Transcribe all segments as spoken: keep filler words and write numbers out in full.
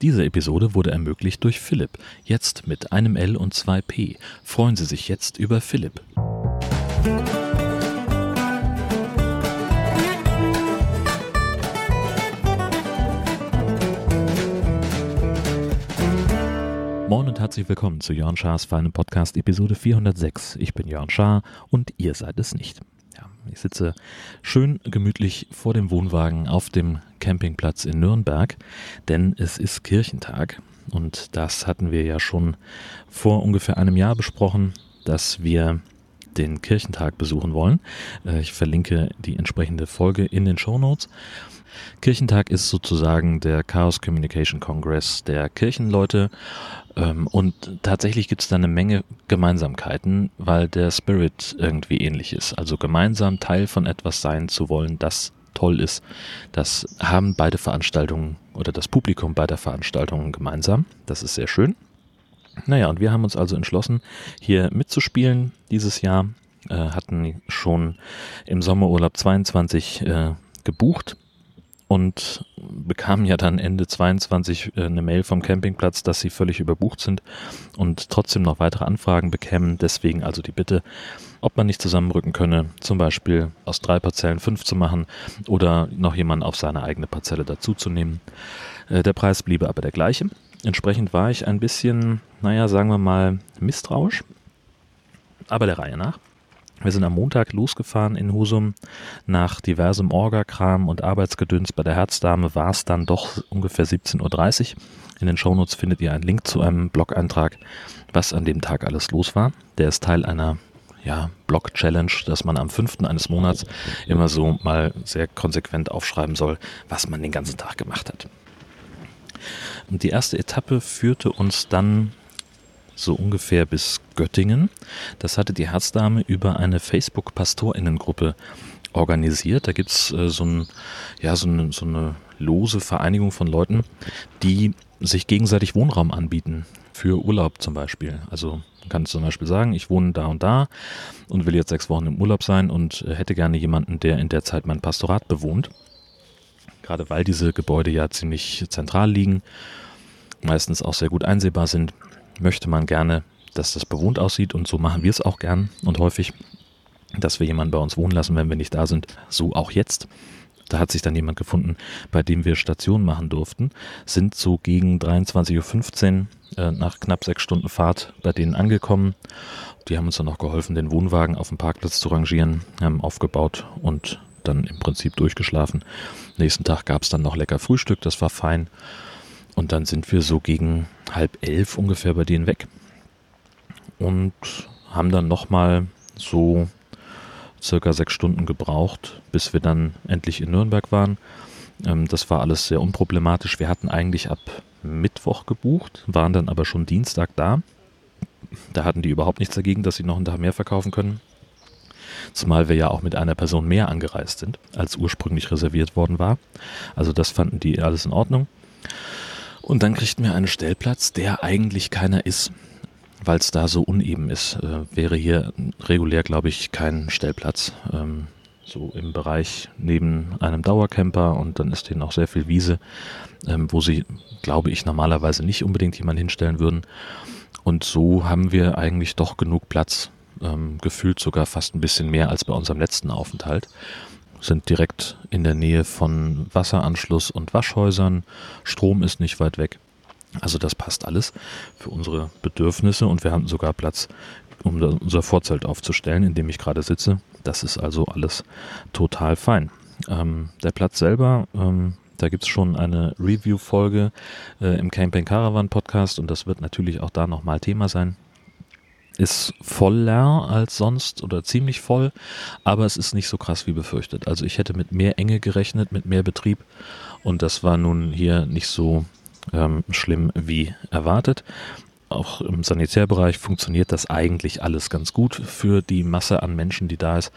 Diese Episode wurde ermöglicht durch Philipp. Jetzt mit einem L und zwei P. Freuen Sie sich jetzt über Philipp. Moin und herzlich willkommen zu Jörn Schaars feinem Podcast Episode vierhundertsechs. Ich bin Jörn Schaar und ihr seid es nicht. Ich sitze schön gemütlich vor dem Wohnwagen auf dem Campingplatz in Nürnberg, denn es ist Kirchentag und das hatten wir ja schon vor ungefähr einem Jahr besprochen, dass wir den Kirchentag besuchen wollen. Ich verlinke die entsprechende Folge in den Shownotes. Kirchentag ist sozusagen der Chaos Communication Congress der Kirchenleute und tatsächlich gibt es da eine Menge Gemeinsamkeiten, weil der Spirit irgendwie ähnlich ist. Also gemeinsam Teil von etwas sein zu wollen, das toll ist, das haben beide Veranstaltungen oder das Publikum beider Veranstaltungen gemeinsam. Das ist sehr schön. Naja, und wir haben uns also entschlossen, hier mitzuspielen dieses Jahr, äh, hatten schon im Sommerurlaub zweiundzwanzig äh, gebucht und bekamen ja dann Ende zweiundzwanzig äh, eine Mail vom Campingplatz, dass sie völlig überbucht sind und trotzdem noch weitere Anfragen bekämen. Deswegen also die Bitte, ob man nicht zusammenrücken könne, zum Beispiel aus drei Parzellen fünf zu machen oder noch jemanden auf seine eigene Parzelle dazuzunehmen. Äh, der Preis bliebe aber der gleiche. Entsprechend war ich ein bisschen, naja, sagen wir mal, misstrauisch, aber der Reihe nach. Wir sind am Montag losgefahren in Husum. Nach diversem Orga-Kram und Arbeitsgedöns bei der Herzdame war es dann doch ungefähr siebzehn Uhr dreißig. In den Shownotes findet ihr einen Link zu einem Blog-Eintrag, was an dem Tag alles los war. Der ist Teil einer ja, Blog-Challenge, dass man am fünften eines Monats immer so mal sehr konsequent aufschreiben soll, was man den ganzen Tag gemacht hat. Und die erste Etappe führte uns dann so ungefähr bis Göttingen. Das hatte die Herzdame über eine Facebook-PastorInnen-Gruppe organisiert. Da gibt es äh, so, ein, ja, so, eine, so eine lose Vereinigung von Leuten, die sich gegenseitig Wohnraum anbieten. Für Urlaub zum Beispiel. Also man kann zum Beispiel sagen, ich wohne da und da und will jetzt sechs Wochen im Urlaub sein und hätte gerne jemanden, der in der Zeit mein Pastorat bewohnt. Gerade weil diese Gebäude ja ziemlich zentral liegen, meistens auch sehr gut einsehbar sind, möchte man gerne, dass das bewohnt aussieht und so machen wir es auch gern und häufig, dass wir jemanden bei uns wohnen lassen, wenn wir nicht da sind, so auch jetzt. Da hat sich dann jemand gefunden, bei dem wir Station machen durften, sind so gegen dreiundzwanzig Uhr fünfzehn äh, nach knapp sechs Stunden Fahrt bei denen angekommen. Die haben uns dann noch geholfen, den Wohnwagen auf dem Parkplatz zu rangieren, haben aufgebaut und dann im Prinzip durchgeschlafen. Nächsten Tag gab es dann noch lecker Frühstück, das war fein. Und dann sind wir so gegen halb elf ungefähr bei denen weg und haben dann nochmal so circa sechs Stunden gebraucht, bis wir dann endlich in Nürnberg waren. Das war alles sehr unproblematisch. Wir hatten eigentlich ab Mittwoch gebucht, waren dann aber schon Dienstag da. Da hatten die überhaupt nichts dagegen, dass sie noch einen Tag mehr verkaufen können. Zumal wir ja auch mit einer Person mehr angereist sind, als ursprünglich reserviert worden war. Also das fanden die alles in Ordnung. Und dann kriegten wir einen Stellplatz, der eigentlich keiner ist, weil es da so uneben ist. Äh, wäre hier regulär, glaube ich, kein Stellplatz. Ähm, so im Bereich neben einem Dauercamper und dann ist denen auch sehr viel Wiese, ähm, wo sie, glaube ich, normalerweise nicht unbedingt jemanden hinstellen würden. Und so haben wir eigentlich doch genug Platz. Ähm, gefühlt sogar fast ein bisschen mehr als bei unserem letzten Aufenthalt, sind direkt in der Nähe von Wasseranschluss und Waschhäusern, Strom ist nicht weit weg, also das passt alles für unsere Bedürfnisse und wir hatten sogar Platz, um unser Vorzelt aufzustellen, in dem ich gerade sitze, das ist also alles total fein. Ähm, der Platz selber, ähm, da gibt es schon eine Review-Folge äh, im Camping Caravan Podcast und das wird natürlich auch da nochmal Thema sein. Ist voller als sonst oder ziemlich voll, aber es ist nicht so krass wie befürchtet. Also ich hätte mit mehr Enge gerechnet, mit mehr Betrieb und das war nun hier nicht so ähm, schlimm wie erwartet. Auch im Sanitärbereich funktioniert das eigentlich alles ganz gut für die Masse an Menschen, die da ist.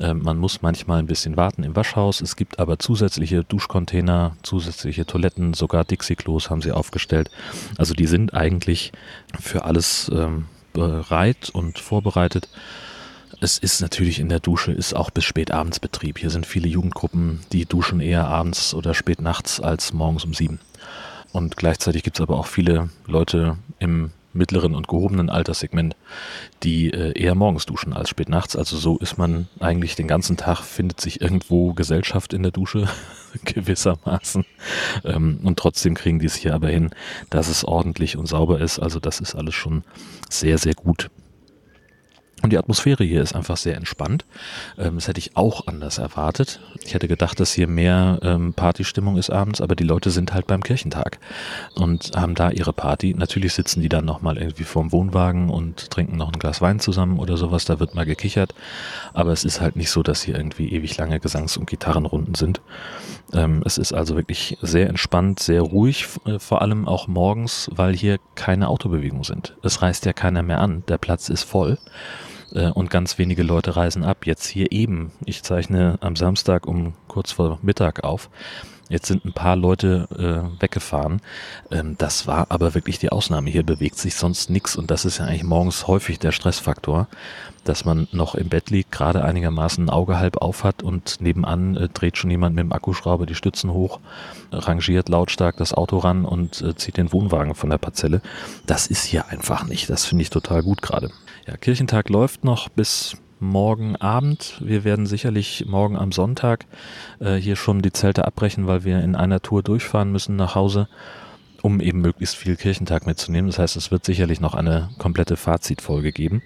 Äh, man muss manchmal ein bisschen warten im Waschhaus. Es gibt aber zusätzliche Duschcontainer, zusätzliche Toiletten, sogar Dixie-Klos haben sie aufgestellt. Also die sind eigentlich für alles ähm, bereit und vorbereitet. Es ist natürlich in der Dusche, ist auch bis spät abends Betrieb. Hier sind viele Jugendgruppen, die duschen eher abends oder spät nachts als morgens um sieben. Und gleichzeitig gibt es aber auch viele Leute im mittleren und gehobenen Alterssegment, die äh, eher morgens duschen als spät nachts. Also so ist man eigentlich den ganzen Tag, findet sich irgendwo Gesellschaft in der Dusche gewissermaßen. Ähm, und trotzdem kriegen die es hier aber hin, dass es ordentlich und sauber ist. Also das ist alles schon sehr, sehr gut. Und die Atmosphäre hier ist einfach sehr entspannt. Ähm, das hätte ich auch anders erwartet. Ich hätte gedacht, dass hier mehr ähm, Partystimmung ist abends, aber die Leute sind halt beim Kirchentag und haben da ihre Party. Natürlich sitzen die dann nochmal irgendwie vorm Wohnwagen und trinken noch ein Glas Wein zusammen oder sowas. Da wird mal gekichert. Aber es ist halt nicht so, dass hier irgendwie ewig lange Gesangs- und Gitarrenrunden sind. Ähm, es ist also wirklich sehr entspannt, sehr ruhig, äh, vor allem auch morgens, weil hier keine Autobewegungen sind. Es reist ja keiner mehr an. Der Platz ist voll. Und ganz wenige Leute reisen ab. Jetzt hier eben, ich zeichne am Samstag um kurz vor Mittag auf, jetzt sind ein paar Leute äh, weggefahren. Ähm, das war aber wirklich die Ausnahme. Hier bewegt sich sonst nichts und das ist ja eigentlich morgens häufig der Stressfaktor, dass man noch im Bett liegt, gerade einigermaßen ein Auge halb auf hat und nebenan äh, dreht schon jemand mit dem Akkuschrauber die Stützen hoch, äh, rangiert lautstark das Auto ran und äh, zieht den Wohnwagen von der Parzelle. Das ist hier einfach nicht. Das finde ich total gut gerade. Ja, Kirchentag läuft noch bis morgen Abend. Wir werden sicherlich morgen am Sonntag äh, hier schon die Zelte abbrechen, weil wir in einer Tour durchfahren müssen nach Hause, um eben möglichst viel Kirchentag mitzunehmen. Das heißt, es wird sicherlich noch eine komplette Fazitfolge geben,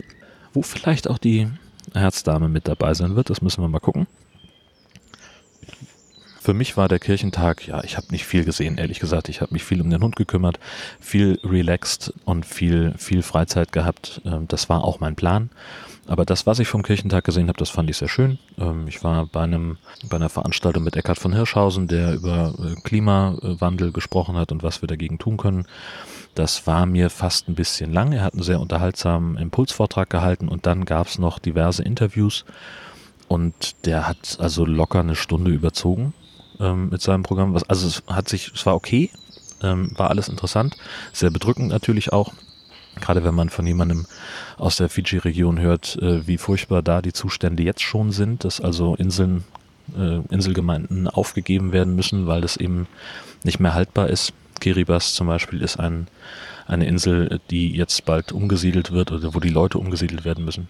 wo vielleicht auch die Herzdame mit dabei sein wird. Das müssen wir mal gucken. Für mich war der Kirchentag, ja, ich habe nicht viel gesehen, ehrlich gesagt. Ich habe mich viel um den Hund gekümmert, viel relaxed und viel, viel Freizeit gehabt. Das war auch mein Plan. Aber das, was ich vom Kirchentag gesehen habe, das fand ich sehr schön. Ich war bei einem, bei einer Veranstaltung mit Eckart von Hirschhausen, der über Klimawandel gesprochen hat und was wir dagegen tun können. Das war mir fast ein bisschen lang. Er hat einen sehr unterhaltsamen Impulsvortrag gehalten und dann gab es noch diverse Interviews. Und der hat also locker eine Stunde überzogen mit seinem Programm. Also es hat sich, es war okay, war alles interessant, sehr bedrückend natürlich auch, gerade wenn man von jemandem aus der Fidschi-Region hört, wie furchtbar da die Zustände jetzt schon sind, dass also Inseln, Inselgemeinden aufgegeben werden müssen, weil das eben nicht mehr haltbar ist. Kiribati zum Beispiel ist ein, eine Insel, die jetzt bald umgesiedelt wird oder wo die Leute umgesiedelt werden müssen.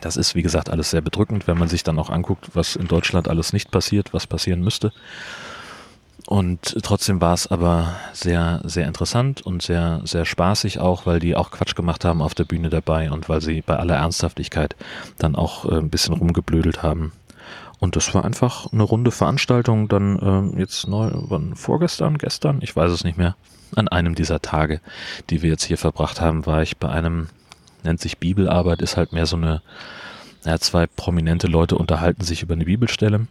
Das ist, wie gesagt, alles sehr bedrückend, wenn man sich dann auch anguckt, was in Deutschland alles nicht passiert, was passieren müsste. Und trotzdem war es aber sehr, sehr interessant und sehr, sehr spaßig auch, weil die auch Quatsch gemacht haben auf der Bühne dabei und weil sie bei aller Ernsthaftigkeit dann auch äh, ein bisschen rumgeblödelt haben. Und das war einfach eine runde Veranstaltung, dann äh, jetzt neu, wann, vorgestern, gestern, ich weiß es nicht mehr, an einem dieser Tage, die wir jetzt hier verbracht haben, war ich bei einem, nennt sich Bibelarbeit, ist halt mehr so eine, ja, zwei prominente Leute unterhalten sich über eine Bibelstelle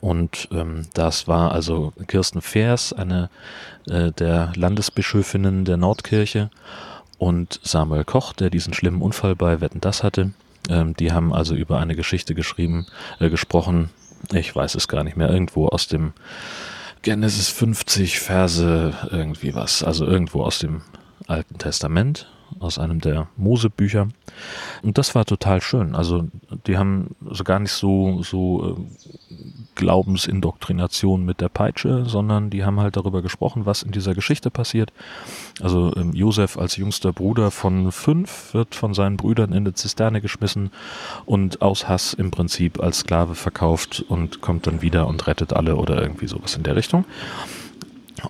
und ähm, das war also Kirsten Fehrs, eine äh, der Landesbischöfinnen der Nordkirche und Samuel Koch, der diesen schlimmen Unfall bei Wetten, das hatte. Ähm, die haben also über eine Geschichte geschrieben, äh, gesprochen, ich weiß es gar nicht mehr, irgendwo aus dem Genesis fünfzig Verse, irgendwie was, also irgendwo aus dem Alten Testament, aus einem der Mose-Bücher. Und das war total schön. Also die haben also gar nicht so, so Glaubensindoktrination mit der Peitsche, sondern die haben halt darüber gesprochen, was in dieser Geschichte passiert. Also Josef als jüngster Bruder von fünf wird von seinen Brüdern in eine Zisterne geschmissen und aus Hass im Prinzip als Sklave verkauft und kommt dann wieder und rettet alle oder irgendwie sowas in der Richtung.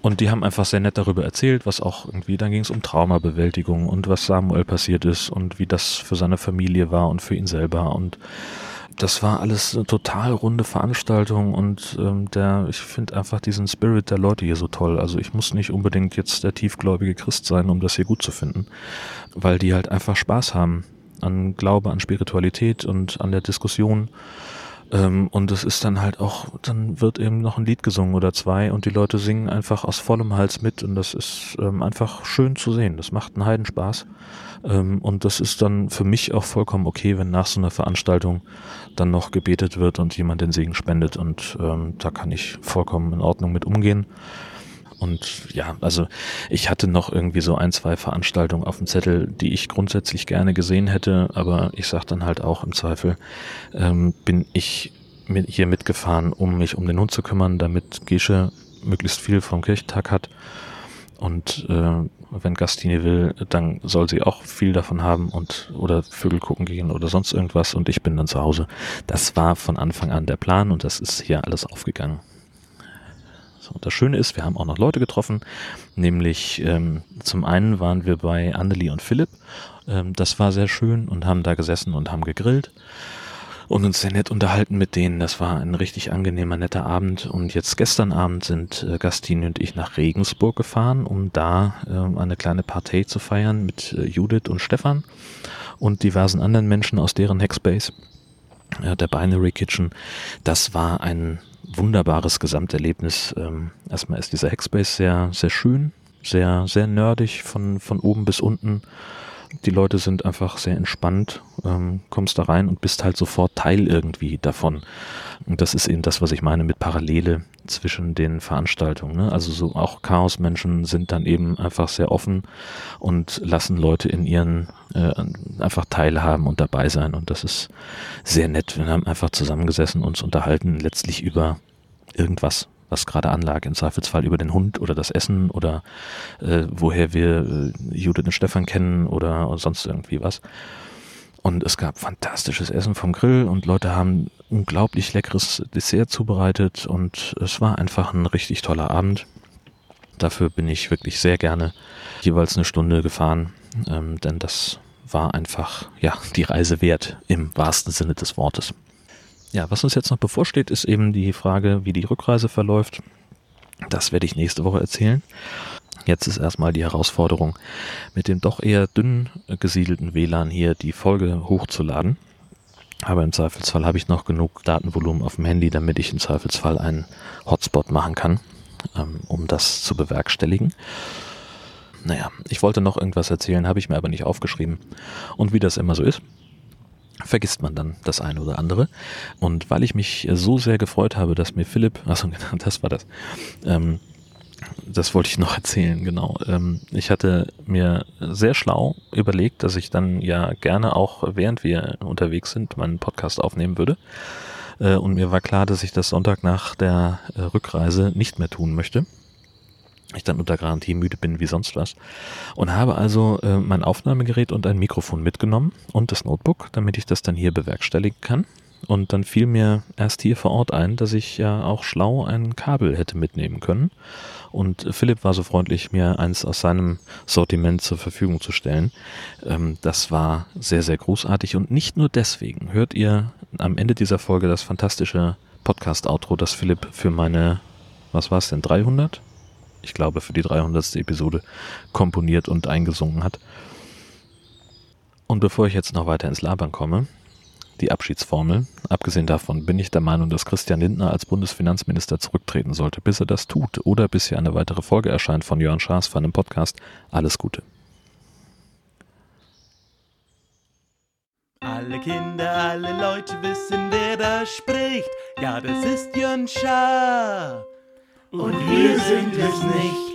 Und die haben einfach sehr nett darüber erzählt, was auch irgendwie, dann ging es um Traumabewältigung und was Samuel passiert ist und wie das für seine Familie war und für ihn selber. Und das war alles eine total runde Veranstaltung und ähm, der, ich finde einfach diesen Spirit der Leute hier so toll. Also ich muss nicht unbedingt jetzt der tiefgläubige Christ sein, um das hier gut zu finden, weil die halt einfach Spaß haben an Glaube, an Spiritualität und an der Diskussion. Und es ist dann halt auch, dann wird eben noch ein Lied gesungen oder zwei und die Leute singen einfach aus vollem Hals mit und das ist ähm, einfach schön zu sehen. Das macht einen Heidenspaß ähm, und das ist dann für mich auch vollkommen okay, wenn nach so einer Veranstaltung dann noch gebetet wird und jemand den Segen spendet und ähm, da kann ich vollkommen in Ordnung mit umgehen. Und ja, also ich hatte noch irgendwie so ein, zwei Veranstaltungen auf dem Zettel, die ich grundsätzlich gerne gesehen hätte, aber ich sag dann halt auch im Zweifel, ähm, bin ich mit hier mitgefahren, um mich um den Hund zu kümmern, damit Gesche möglichst viel vom Kirchentag hat Und äh, wenn Gastine will, dann soll sie auch viel davon haben und oder Vögel gucken gehen oder sonst irgendwas und ich bin dann zu Hause. Das war von Anfang an der Plan und das ist hier alles aufgegangen. So, und das Schöne ist, wir haben auch noch Leute getroffen, nämlich ähm, zum einen waren wir bei Annelie und Philipp, ähm, das war sehr schön und haben da gesessen und haben gegrillt und uns sehr nett unterhalten mit denen. Das war ein richtig angenehmer, netter Abend. Und jetzt gestern Abend sind äh, Gastine und ich nach Regensburg gefahren, um da äh, eine kleine Partei zu feiern mit äh, Judith und Stefan und diversen anderen Menschen aus deren Hackspace, äh, der Binary Kitchen. Das war ein wunderbares Gesamterlebnis. Ähm, erstmal ist dieser Hackspace sehr, sehr schön, sehr, sehr nerdig von, von oben bis unten. Die Leute sind einfach sehr entspannt, ähm, kommst da rein und bist halt sofort Teil irgendwie davon. Und das ist eben das, was ich meine mit Parallele zwischen den Veranstaltungen, ne? Also so auch Chaosmenschen sind dann eben einfach sehr offen und lassen Leute in ihren äh, einfach teilhaben und dabei sein. Und das ist sehr nett. Wir haben einfach zusammengesessen, uns unterhalten, letztlich über irgendwas, was gerade anlag, im Zweifelsfall über den Hund oder das Essen oder äh, woher wir äh, Judith und Stefan kennen oder, oder sonst irgendwie was. Und es gab fantastisches Essen vom Grill und Leute haben unglaublich leckeres Dessert zubereitet und es war einfach ein richtig toller Abend. Dafür bin ich wirklich sehr gerne jeweils eine Stunde gefahren, ähm, denn das war einfach ja die Reise wert im wahrsten Sinne des Wortes. Ja, was uns jetzt noch bevorsteht, ist eben die Frage, wie die Rückreise verläuft. Das werde ich nächste Woche erzählen. Jetzt ist erstmal die Herausforderung, mit dem doch eher dünn gesiedelten W LAN hier die Folge hochzuladen. Aber im Zweifelsfall habe ich noch genug Datenvolumen auf dem Handy, damit ich im Zweifelsfall einen Hotspot machen kann, um das zu bewerkstelligen. Naja, ich wollte noch irgendwas erzählen, habe ich mir aber nicht aufgeschrieben. Und wie das immer so ist, vergisst man dann das eine oder andere. Und weil ich mich so sehr gefreut habe, dass mir Philipp, achso, genau, das war das, ähm, das wollte ich noch erzählen, genau. Ähm, ich hatte mir sehr schlau überlegt, dass ich dann ja gerne auch, während wir unterwegs sind, meinen Podcast aufnehmen würde. Äh, und mir war klar, dass ich das Sonntag nach der äh, Rückreise nicht mehr tun möchte. Ich dann unter Garantie müde bin wie sonst was und habe also äh, mein Aufnahmegerät und ein Mikrofon mitgenommen und das Notebook, damit ich das dann hier bewerkstelligen kann. Und dann fiel mir erst hier vor Ort ein, dass ich ja auch schlau ein Kabel hätte mitnehmen können und Philipp war so freundlich, mir eins aus seinem Sortiment zur Verfügung zu stellen. Ähm, das war sehr, sehr großartig und nicht nur deswegen hört ihr am Ende dieser Folge das fantastische Podcast-Outro, das Philipp für meine, was war es denn, dreihundert? Ich glaube, für die dreihundertste Episode komponiert und eingesungen hat. Und bevor ich jetzt noch weiter ins Labern komme, die Abschiedsformel. Abgesehen davon bin ich der Meinung, dass Christian Lindner als Bundesfinanzminister zurücktreten sollte, bis er das tut oder bis hier eine weitere Folge erscheint von Jörn Schaars von einem Podcast. Alles Gute. Alle Kinder, alle Leute wissen, wer da spricht. Ja, das ist Jörn Schaar. Und wir sind es nicht.